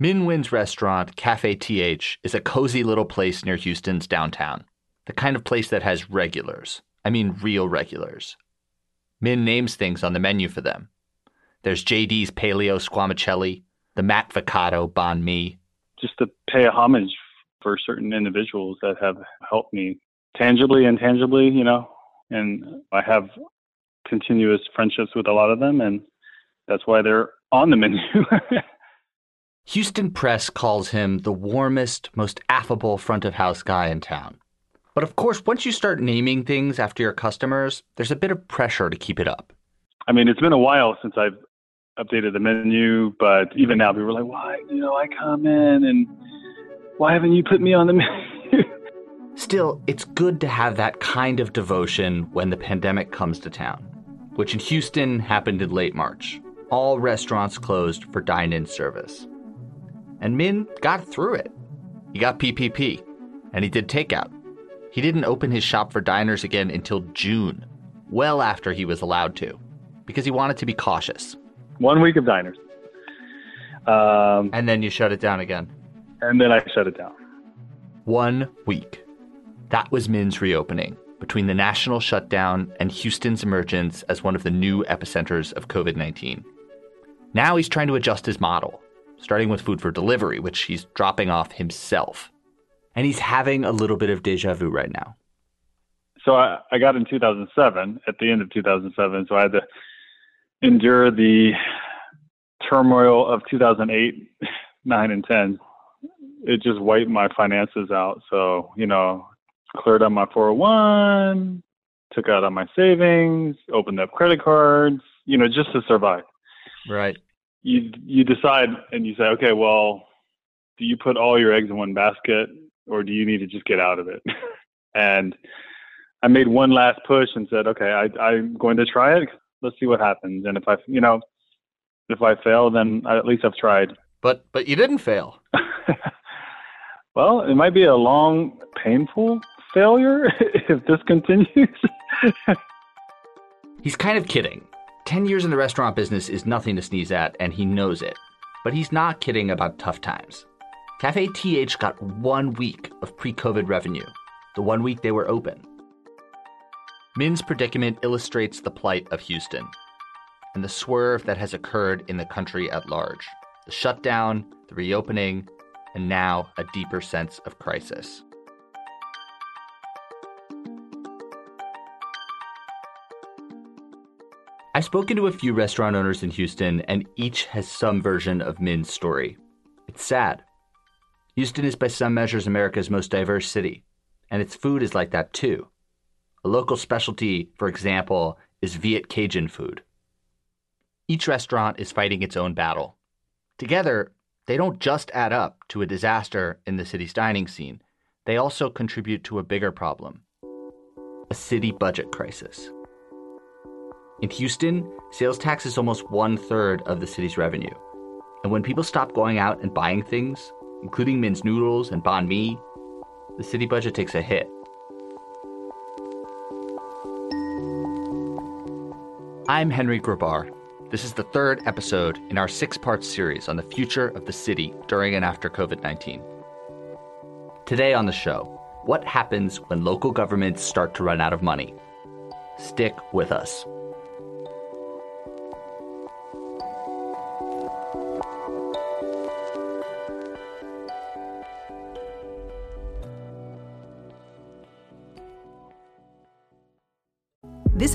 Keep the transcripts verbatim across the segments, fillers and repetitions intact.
Minh Nguyen's restaurant, Cafe T H, is a cozy little place near Houston's downtown. The kind of place that has regulars. I mean real regulars. Min names things on the menu for them. There's J D's Paleo Squamicelli, the Matt Vaccato Banh Mi. Just to pay a homage for certain individuals that have helped me tangibly and tangibly, you know. And I have continuous friendships with a lot of them, and that's why they're on the menu. Houston Press calls him the warmest, most affable front-of-house guy in town. But of course, once you start naming things after your customers, there's a bit of pressure to keep it up. I mean, it's been a while since I've updated the menu, but even now people are like, why, you know, I come in and why haven't you put me on the menu? Still, it's good to have that kind of devotion when the pandemic comes to town, which in Houston happened in late March. All restaurants closed for dine-in service. And Min got through it. He got P P P, and he did takeout. He didn't open his shop for diners again until June, well after he was allowed to, because he wanted to be cautious. One week of diners. Um, and then you shut it down again. And then I shut it down. One week. That was Min's reopening between the national shutdown and Houston's emergence as one of the new epicenters of covid nineteen. Now he's trying to adjust his model, starting with food for delivery, which he's dropping off himself. And he's having a little bit of deja vu right now. So I, I got in two thousand seven, at the end of two thousand seven. So I had to endure the turmoil of two thousand eight, nine, and ten. It just wiped my finances out. So, you know, cleared out my four oh one, took out on my savings, opened up credit cards, you know, just to survive. Right. You, you decide and you say, okay, well, do you put all your eggs in one basket? Or do you need to just get out of it? And I made one last push and said, okay, I, I'm going to try it. Let's see what happens. And if I, you know, if I fail, then I, at least I've tried. But but you didn't fail. Well, it might be a long, painful failure if this continues. He's kind of kidding. Ten years in the restaurant business is nothing to sneeze at, and he knows it. But he's not kidding about tough times. Cafe T H got one week of pre-COVID revenue, the one week they were open. Min's predicament illustrates the plight of Houston and the swerve that has occurred in the country at large. The shutdown, the reopening, and now a deeper sense of crisis. I've spoken to a few restaurant owners in Houston, and each has some version of Min's story. It's sad. Houston is by some measures America's most diverse city, and its food is like that too. A local specialty, for example, is Viet Cajun food. Each restaurant is fighting its own battle. Together, they don't just add up to a disaster in the city's dining scene. They also contribute to a bigger problem, a city budget crisis. In Houston, sales tax is almost one-third of the city's revenue. And when people stop going out and buying things, including Min's noodles and banh mi, the city budget takes a hit. I'm Henry Grabar. This is the third episode in our six-part series on the future of the city during and after covid nineteen. Today on the show, what happens when local governments start to run out of money? Stick with us. This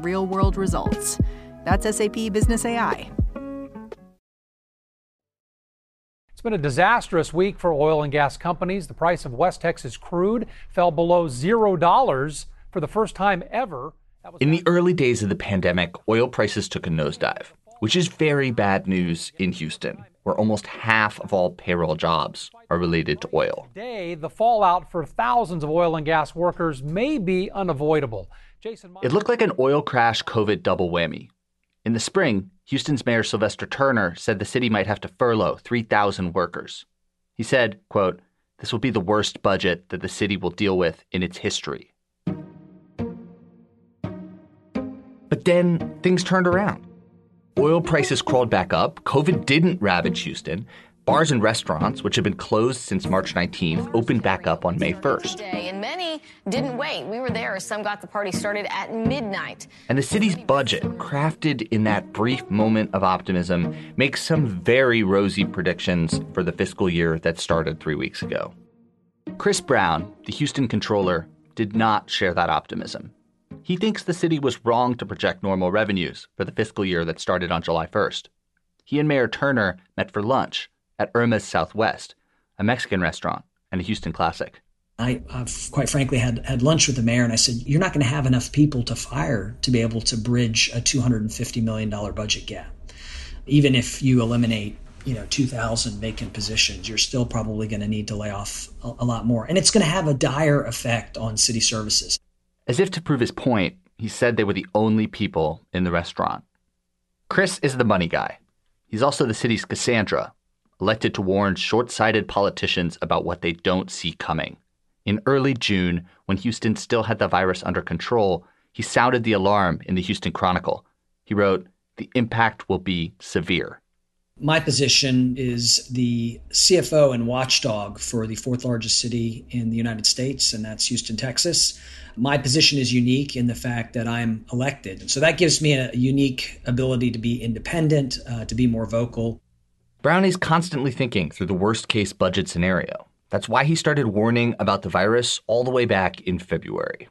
real-world results. That's S A P Business A I. It's been a disastrous week for oil and gas companies. The price of West Texas crude fell below zero dollars for the first time ever. In the early days of the pandemic, oil prices took a nosedive, which is very bad news in Houston, where almost half of all payroll jobs are related to oil. Today, the fallout for thousands of oil and gas workers may be unavoidable. Jason, it looked like an oil crash COVID double whammy. In the spring, Houston's Mayor Sylvester Turner said the city might have to furlough three thousand workers. He said, quote, "This will be the worst budget that the city will deal with in its history." But then things turned around. Oil prices crawled back up. COVID didn't ravage Houston. Bars and restaurants, which have been closed since March nineteenth, opened back up on May first. And many didn't wait. We were there as some got the party started at midnight. And the city's budget, crafted in that brief moment of optimism, makes some very rosy predictions for the fiscal year that started three weeks ago. Chris Brown, the Houston comptroller, did not share that optimism. He thinks the city was wrong to project normal revenues for the fiscal year that started on July first. He and Mayor Turner met for lunch at Irma's Southwest, a Mexican restaurant and a Houston classic. I I've, quite frankly had, had lunch with the mayor, and I said, you're not going to have enough people to fire to be able to bridge a two hundred fifty million dollars budget gap. Even if you eliminate, you know, two thousand vacant positions, you're still probably going to need to lay off a, a lot more. And it's going to have a dire effect on city services. As if to prove his point, he said they were the only people in the restaurant. Chris is the money guy. He's also the city's Cassandra, elected to warn short-sighted politicians about what they don't see coming. In early June, when Houston still had the virus under control, he sounded the alarm in the Houston Chronicle. He wrote, "The impact will be severe." My position is the C F O and watchdog for the fourth largest city in the United States, and that's Houston, Texas. My position is unique in the fact that I'm elected. So that gives me a unique ability to be independent, uh, to be more vocal. Brown is constantly thinking through the worst-case budget scenario. That's why he started warning about the virus all the way back in February.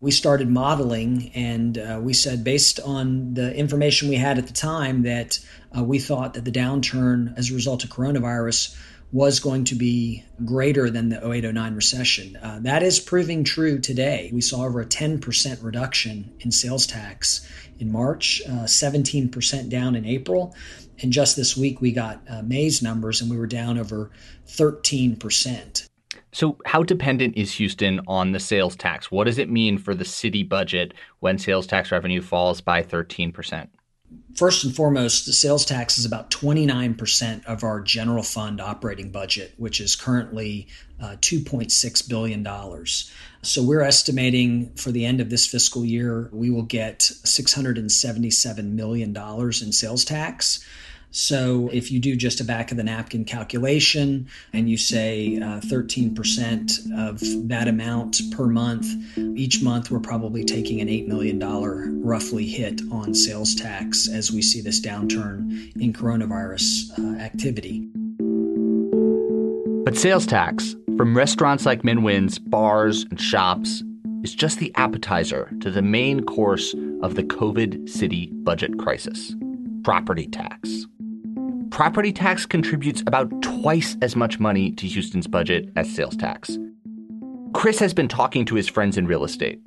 We started modeling, and uh, we said, based on the information we had at the time, that uh, we thought that the downturn as a result of coronavirus was going to be greater than the oh eight oh nine recession. Uh, that is proving true today. We saw over a ten percent reduction in sales tax in March, uh, seventeen percent down in April. And just this week, we got uh, May's numbers, and we were down over thirteen percent. So how dependent is Houston on the sales tax? What does it mean for the city budget when sales tax revenue falls by thirteen percent? First and foremost, the sales tax is about twenty-nine percent of our general fund operating budget, which is currently uh, two point six billion dollars. So we're estimating for the end of this fiscal year, we will get six hundred seventy-seven million dollars in sales tax. So if you do just a back-of-the-napkin calculation and you say uh, thirteen percent of that amount per month, each month we're probably taking an eight million dollars roughly hit on sales tax as we see this downturn in coronavirus uh, activity. But sales tax from restaurants like Minh Nguyen's, bars and shops is just the appetizer to the main course of the COVID city budget crisis, property tax. Property tax contributes about twice as much money to Houston's budget as sales tax. Chris has been talking to his friends in real estate.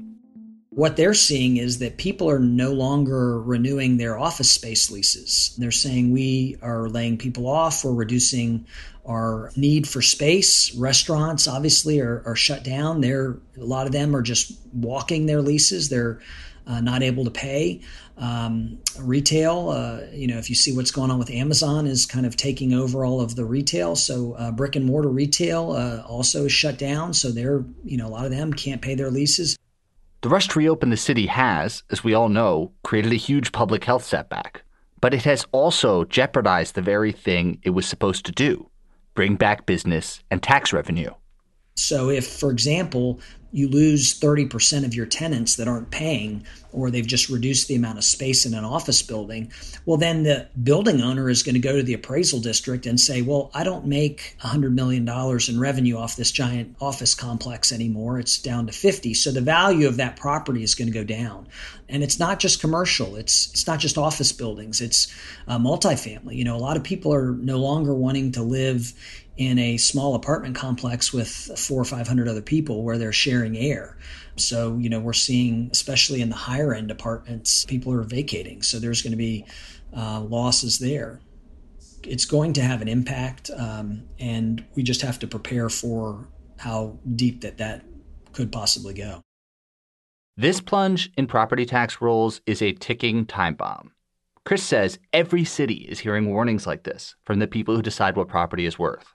What they're seeing is that people are no longer renewing their office space leases. They're saying we are laying people off or reducing our need for space. Restaurants obviously are, are shut down. They're, a lot of them are just walking their leases. They're Uh, not able to pay. Um, retail, uh, you know, if you see what's going on with Amazon, is kind of taking over all of the retail. So uh, brick and mortar retail uh, also is shut down. So they're, you know, a lot of them can't pay their leases. The rush to reopen the city has, as we all know, created a huge public health setback. But it has also jeopardized the very thing it was supposed to do, bring back business and tax revenue. So if, for example, you lose thirty percent of your tenants that aren't paying, or they've just reduced the amount of space in an office building, well, then the building owner is going to go to the appraisal district and say, well, I don't make one hundred million dollars in revenue off this giant office complex anymore. It's down to fifty. So the value of that property is going to go down. And it's not just commercial. It's it's not just office buildings. It's uh, multifamily. You know, a lot of people are no longer wanting to live in a small apartment complex with four or five hundred other people where they're sharing air. So, you know, we're seeing, especially in the higher end apartments, people are vacating. So there's going to be uh, losses there. It's going to have an impact. Um, and we just have to prepare for how deep that that could possibly go. This plunge in property tax rolls is a ticking time bomb. Chris says every city is hearing warnings like this from the people who decide what property is worth.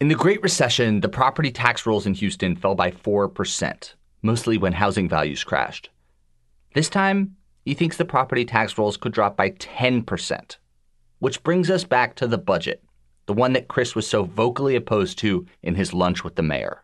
In the Great Recession, the property tax rolls in Houston fell by four percent, mostly when housing values crashed. This time, he thinks the property tax rolls could drop by ten percent, which brings us back to the budget, the one that Chris was so vocally opposed to in his lunch with the mayor.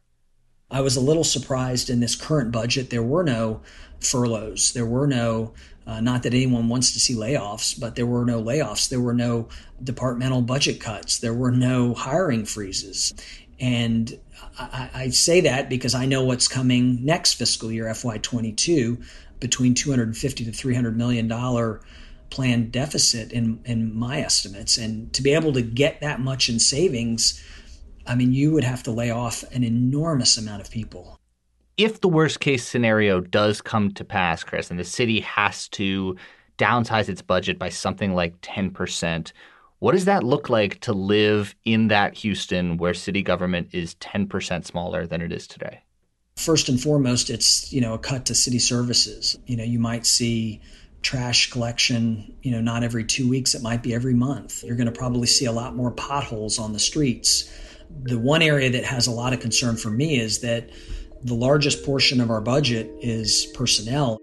I was a little surprised in this current budget. There were no furloughs. There were no, uh, not that anyone wants to see layoffs, but there were no layoffs. There were no departmental budget cuts. There were no hiring freezes. And I, I say that because I know what's coming next fiscal year, F Y twenty-two, between two hundred fifty to three hundred million dollars planned deficit in, in my estimates. And to be able to get that much in savings, I mean, you would have to lay off an enormous amount of people. If the worst case scenario does come to pass, Chris, and the city has to downsize its budget by something like ten percent, what does that look like to live in that Houston where city government is ten percent smaller than it is today? First and foremost, it's, you know, a cut to city services. You know, you might see trash collection, you know, not every two weeks, it might be every month. You're going to probably see a lot more potholes on the streets. The one area that has a lot of concern for me is that the largest portion of our budget is personnel.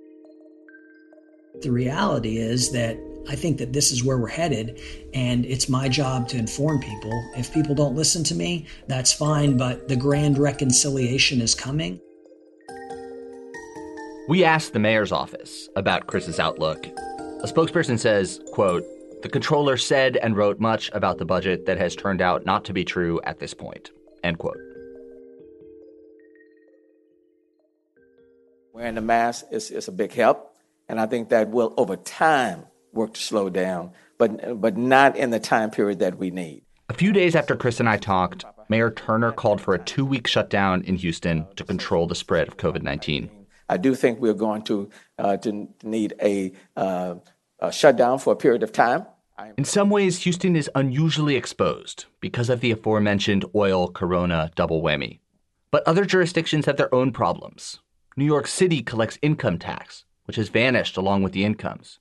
The reality is that I think that this is where we're headed, and it's my job to inform people. If people don't listen to me, that's fine, but the grand reconciliation is coming. We asked the mayor's office about Chris's outlook. A spokesperson says, quote, "The controller said and wrote much about the budget that has turned out not to be true at this point," end quote. Wearing the mask is, is a big help, and I think that will, over time, work to slow down, but but not in the time period that we need. A few days after Chris and I talked, Mayor Turner called for a two-week shutdown in Houston to control the spread of COVID nineteen. I do think we're going to, uh, to need a, uh, a shutdown for a period of time. In some ways, Houston is unusually exposed because of the aforementioned oil, corona, double whammy. But other jurisdictions have their own problems. New York City collects income tax, which has vanished along with the incomes.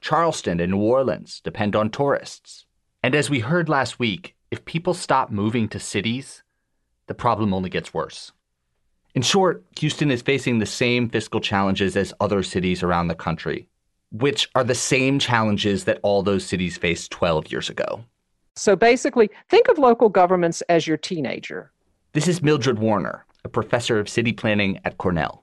Charleston and New Orleans depend on tourists. And as we heard last week, if people stop moving to cities, the problem only gets worse. In short, Houston is facing the same fiscal challenges as other cities around the country, which are the same challenges that all those cities faced twelve years ago. So basically, think of local governments as your teenager. This is Mildred Warner, a professor of city planning at Cornell.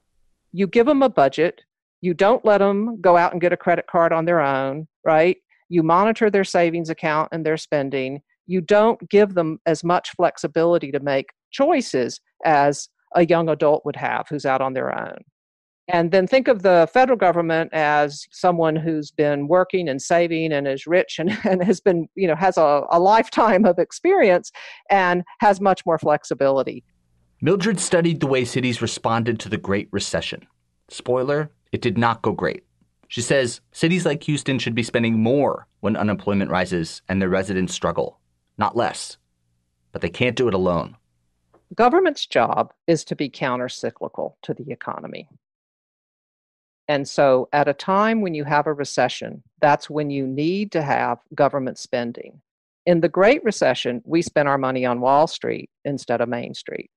You give them a budget. You don't let them go out and get a credit card on their own, right? You monitor their savings account and their spending. You don't give them as much flexibility to make choices as a young adult would have who's out on their own. And then think of the federal government as someone who's been working and saving and is rich and, and has been, you know, has a, a lifetime of experience and has much more flexibility. Mildred studied the way cities responded to the Great Recession. Spoiler, it did not go great. She says cities like Houston should be spending more when unemployment rises and their residents struggle, not less. But they can't do it alone. Government's job is to be countercyclical to the economy. And so at a time when you have a recession, that's when you need to have government spending. In the Great Recession, we spent our money on Wall Street instead of Main Street.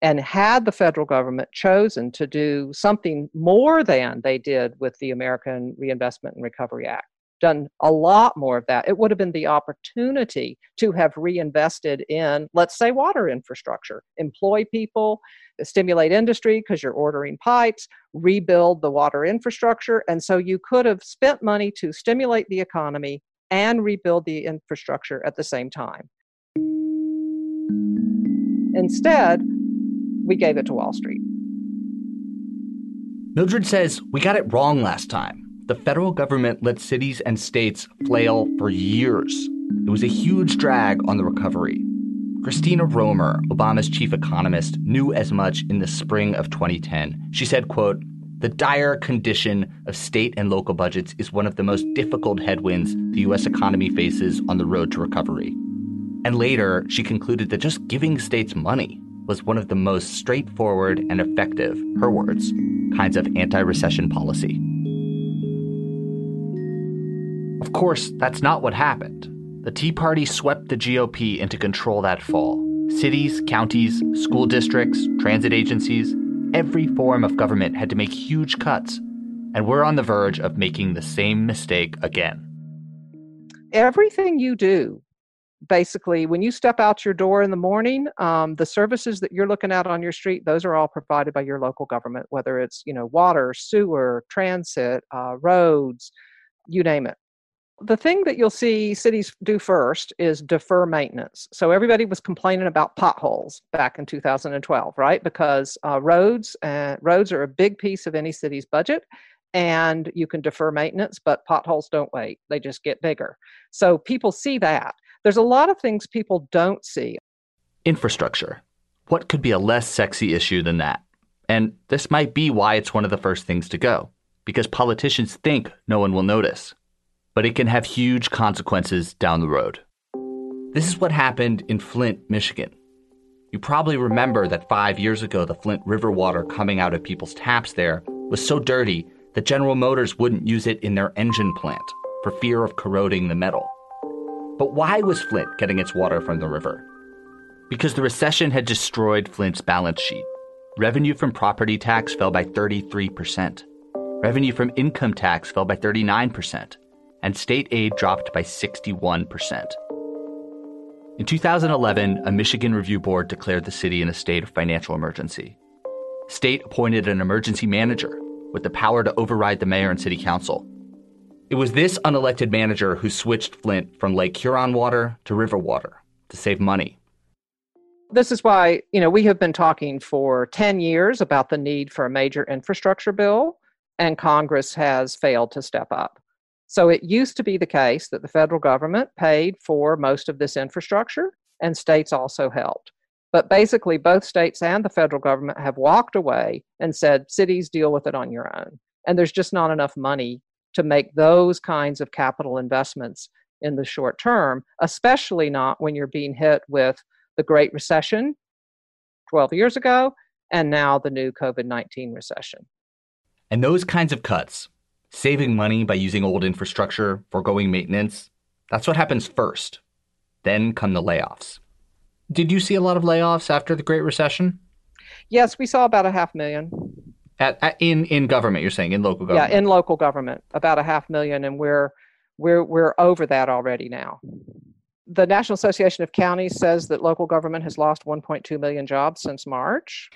And had the federal government chosen to do something more than they did with the American Reinvestment and Recovery Act, done a lot more of that. It would have been the opportunity to have reinvested in, let's say, water infrastructure, employ people, stimulate industry because you're ordering pipes, rebuild the water infrastructure. And so you could have spent money to stimulate the economy and rebuild the infrastructure at the same time. Instead, we gave it to Wall Street. Mildred says, we got it wrong last time. The federal government let cities and states flail for years. It was a huge drag on the recovery. Christina Romer, Obama's chief economist, knew as much in the spring of twenty ten. She said, quote, the dire condition of state and local budgets is one of the most difficult headwinds the U S economy faces on the road to recovery. And later, she concluded that just giving states money was one of the most straightforward and effective, her words, kinds of anti-recession policy. Of course, that's not what happened. The Tea Party swept the G O P into control that fall. Cities, counties, school districts, transit agencies, every form of government had to make huge cuts. And we're on the verge of making the same mistake again. Everything you do, basically, when you step out your door in the morning, um, the services that you're looking at on your street, those are all provided by your local government, whether it's, you know, water, sewer, transit, uh, roads, you name it. The thing that you'll see cities do first is defer maintenance. So everybody was complaining about potholes back in two thousand twelve, right? Because uh, roads uh, roads are a big piece of any city's budget, and you can defer maintenance, but potholes don't wait. They just get bigger. So people see that. There's a lot of things people don't see. Infrastructure. What could be a less sexy issue than that? And this might be why it's one of the first things to go, because politicians think no one will notice. But it can have huge consequences down the road. This is what happened in Flint, Michigan. You probably remember that five years ago, the Flint River water coming out of people's taps there was so dirty that General Motors wouldn't use it in their engine plant for fear of corroding the metal. But why was Flint getting its water from the river? Because the recession had destroyed Flint's balance sheet. Revenue from property tax fell by thirty-three percent. Revenue from income tax fell by thirty-nine percent. And state aid dropped by sixty-one percent. In two thousand eleven, a Michigan review board declared the city in a state of financial emergency. State appointed an emergency manager with the power to override the mayor and city council. It was this unelected manager who switched Flint from Lake Huron water to river water to save money. This is why, you know, we have been talking for ten years about the need for a major infrastructure bill, and Congress has failed to step up. So it used to be the case that the federal government paid for most of this infrastructure, and states also helped. But basically, both states and the federal government have walked away and said, cities, deal with it on your own. And there's just not enough money to make those kinds of capital investments in the short term, especially not when you're being hit with the Great Recession twelve years ago, and now the new COVID nineteen recession. And those kinds of cuts, saving money by using old infrastructure, foregoing maintenance, that's what happens first. Then come the layoffs. Did you see a lot of layoffs after the Great Recession? Yes, we saw about a half million. At, at, in, in government, you're saying, in local government? Yeah, in local government, about a half million, and we're we're we're over that already now. The National Association of Counties says that local government has lost one point two million jobs since March.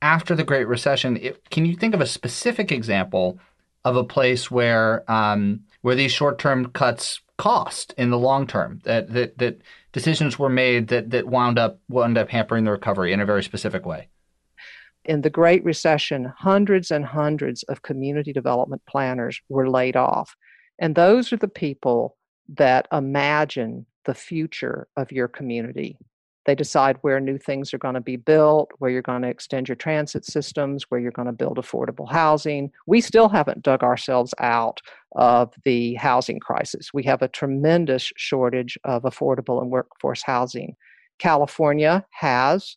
After the Great Recession, it, can you think of a specific example of a place where um, where these short-term cuts cost in the long term, that that, that decisions were made that, that wound up wound up hampering the recovery in a very specific way? In the Great Recession, hundreds and hundreds of community development planners were laid off. And those are the people that imagine the future of your community. They decide where new things are going to be built, where you're going to extend your transit systems, where you're going to build affordable housing. We still haven't dug ourselves out of the housing crisis. We have a tremendous shortage of affordable and workforce housing. California has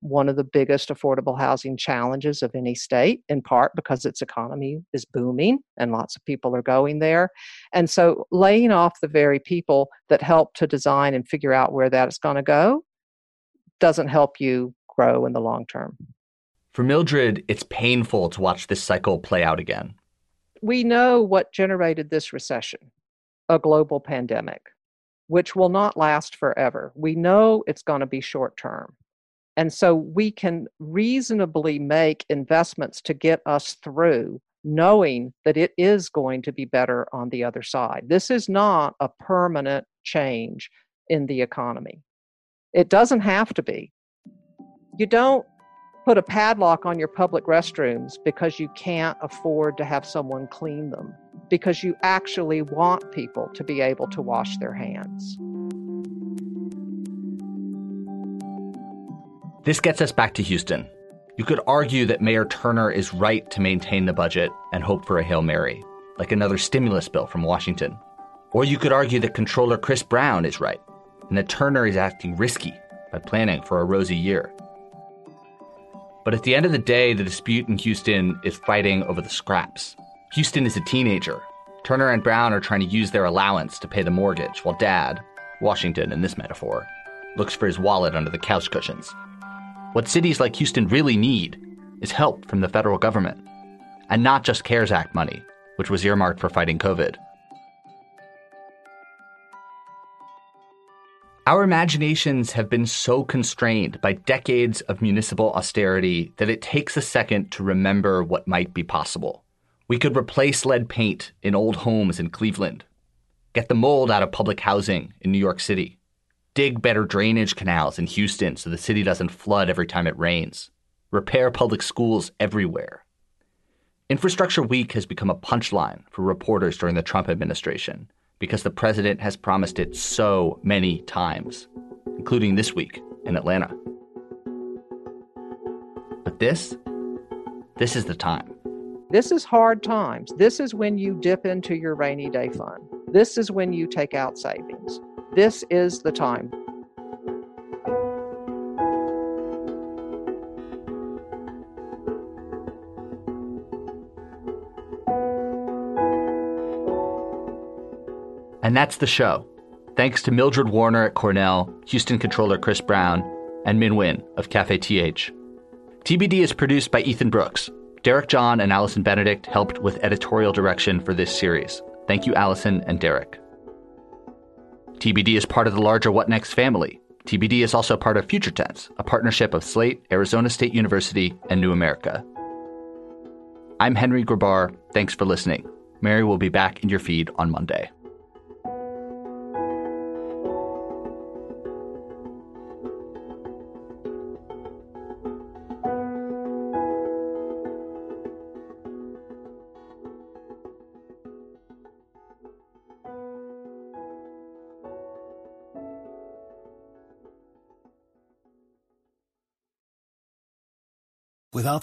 one of the biggest affordable housing challenges of any state, in part because its economy is booming and lots of people are going there. And so laying off the very people that help to design and figure out where that is going to go doesn't help you grow in the long term. For Mildred, it's painful to watch this cycle play out again. We know what generated this recession. a global pandemic, which will not last forever. We know it's going to be short term. And so we can reasonably make investments to get us through, knowing that it is going to be better on the other side. This is not a permanent change in the economy. It doesn't have to be. You don't put a padlock on your public restrooms because you can't afford to have someone clean them, because you actually want people to be able to wash their hands. This gets us back to Houston. You could argue that Mayor Turner is right to maintain the budget and hope for a Hail Mary, like another stimulus bill from Washington. Or you could argue that Comptroller Chris Brown is right, and that Turner is acting risky by planning for a rosy year. But at the end of the day, the dispute in Houston is fighting over the scraps. Houston is a teenager. Turner and Brown are trying to use their allowance to pay the mortgage, while Dad, Washington in this metaphor, looks for his wallet under the couch cushions. What cities like Houston really need is help from the federal government, and not just CARES Act money, which was earmarked for fighting COVID. Our imaginations have been so constrained by decades of municipal austerity that it takes a second to remember what might be possible. We could replace lead paint in old homes in Cleveland, get the mold out of public housing in New York City, dig better drainage canals in Houston so the city doesn't flood every time it rains, repair public schools everywhere. Infrastructure Week has become a punchline for reporters during the Trump administration because the president has promised it so many times, including this week in Atlanta. But this, this is the time. This is hard times. This is when you dip into your rainy day fund. This is when you take out savings. This is the time. And that's the show. Thanks to Mildred Warner at Cornell, Houston Comptroller Chris Brown, and Minh Nguyen of Cafe T H. T B D is produced by Ethan Brooks. Derek John and Allison Benedict helped with editorial direction for this series. Thank you, Allison and Derek. T B D is part of the larger What Next family. T B D is also part of Future Tense, a partnership of Slate, Arizona State University, and New America. I'm Henry Grabar. Thanks for listening. Mary will be back in your feed on Monday. Without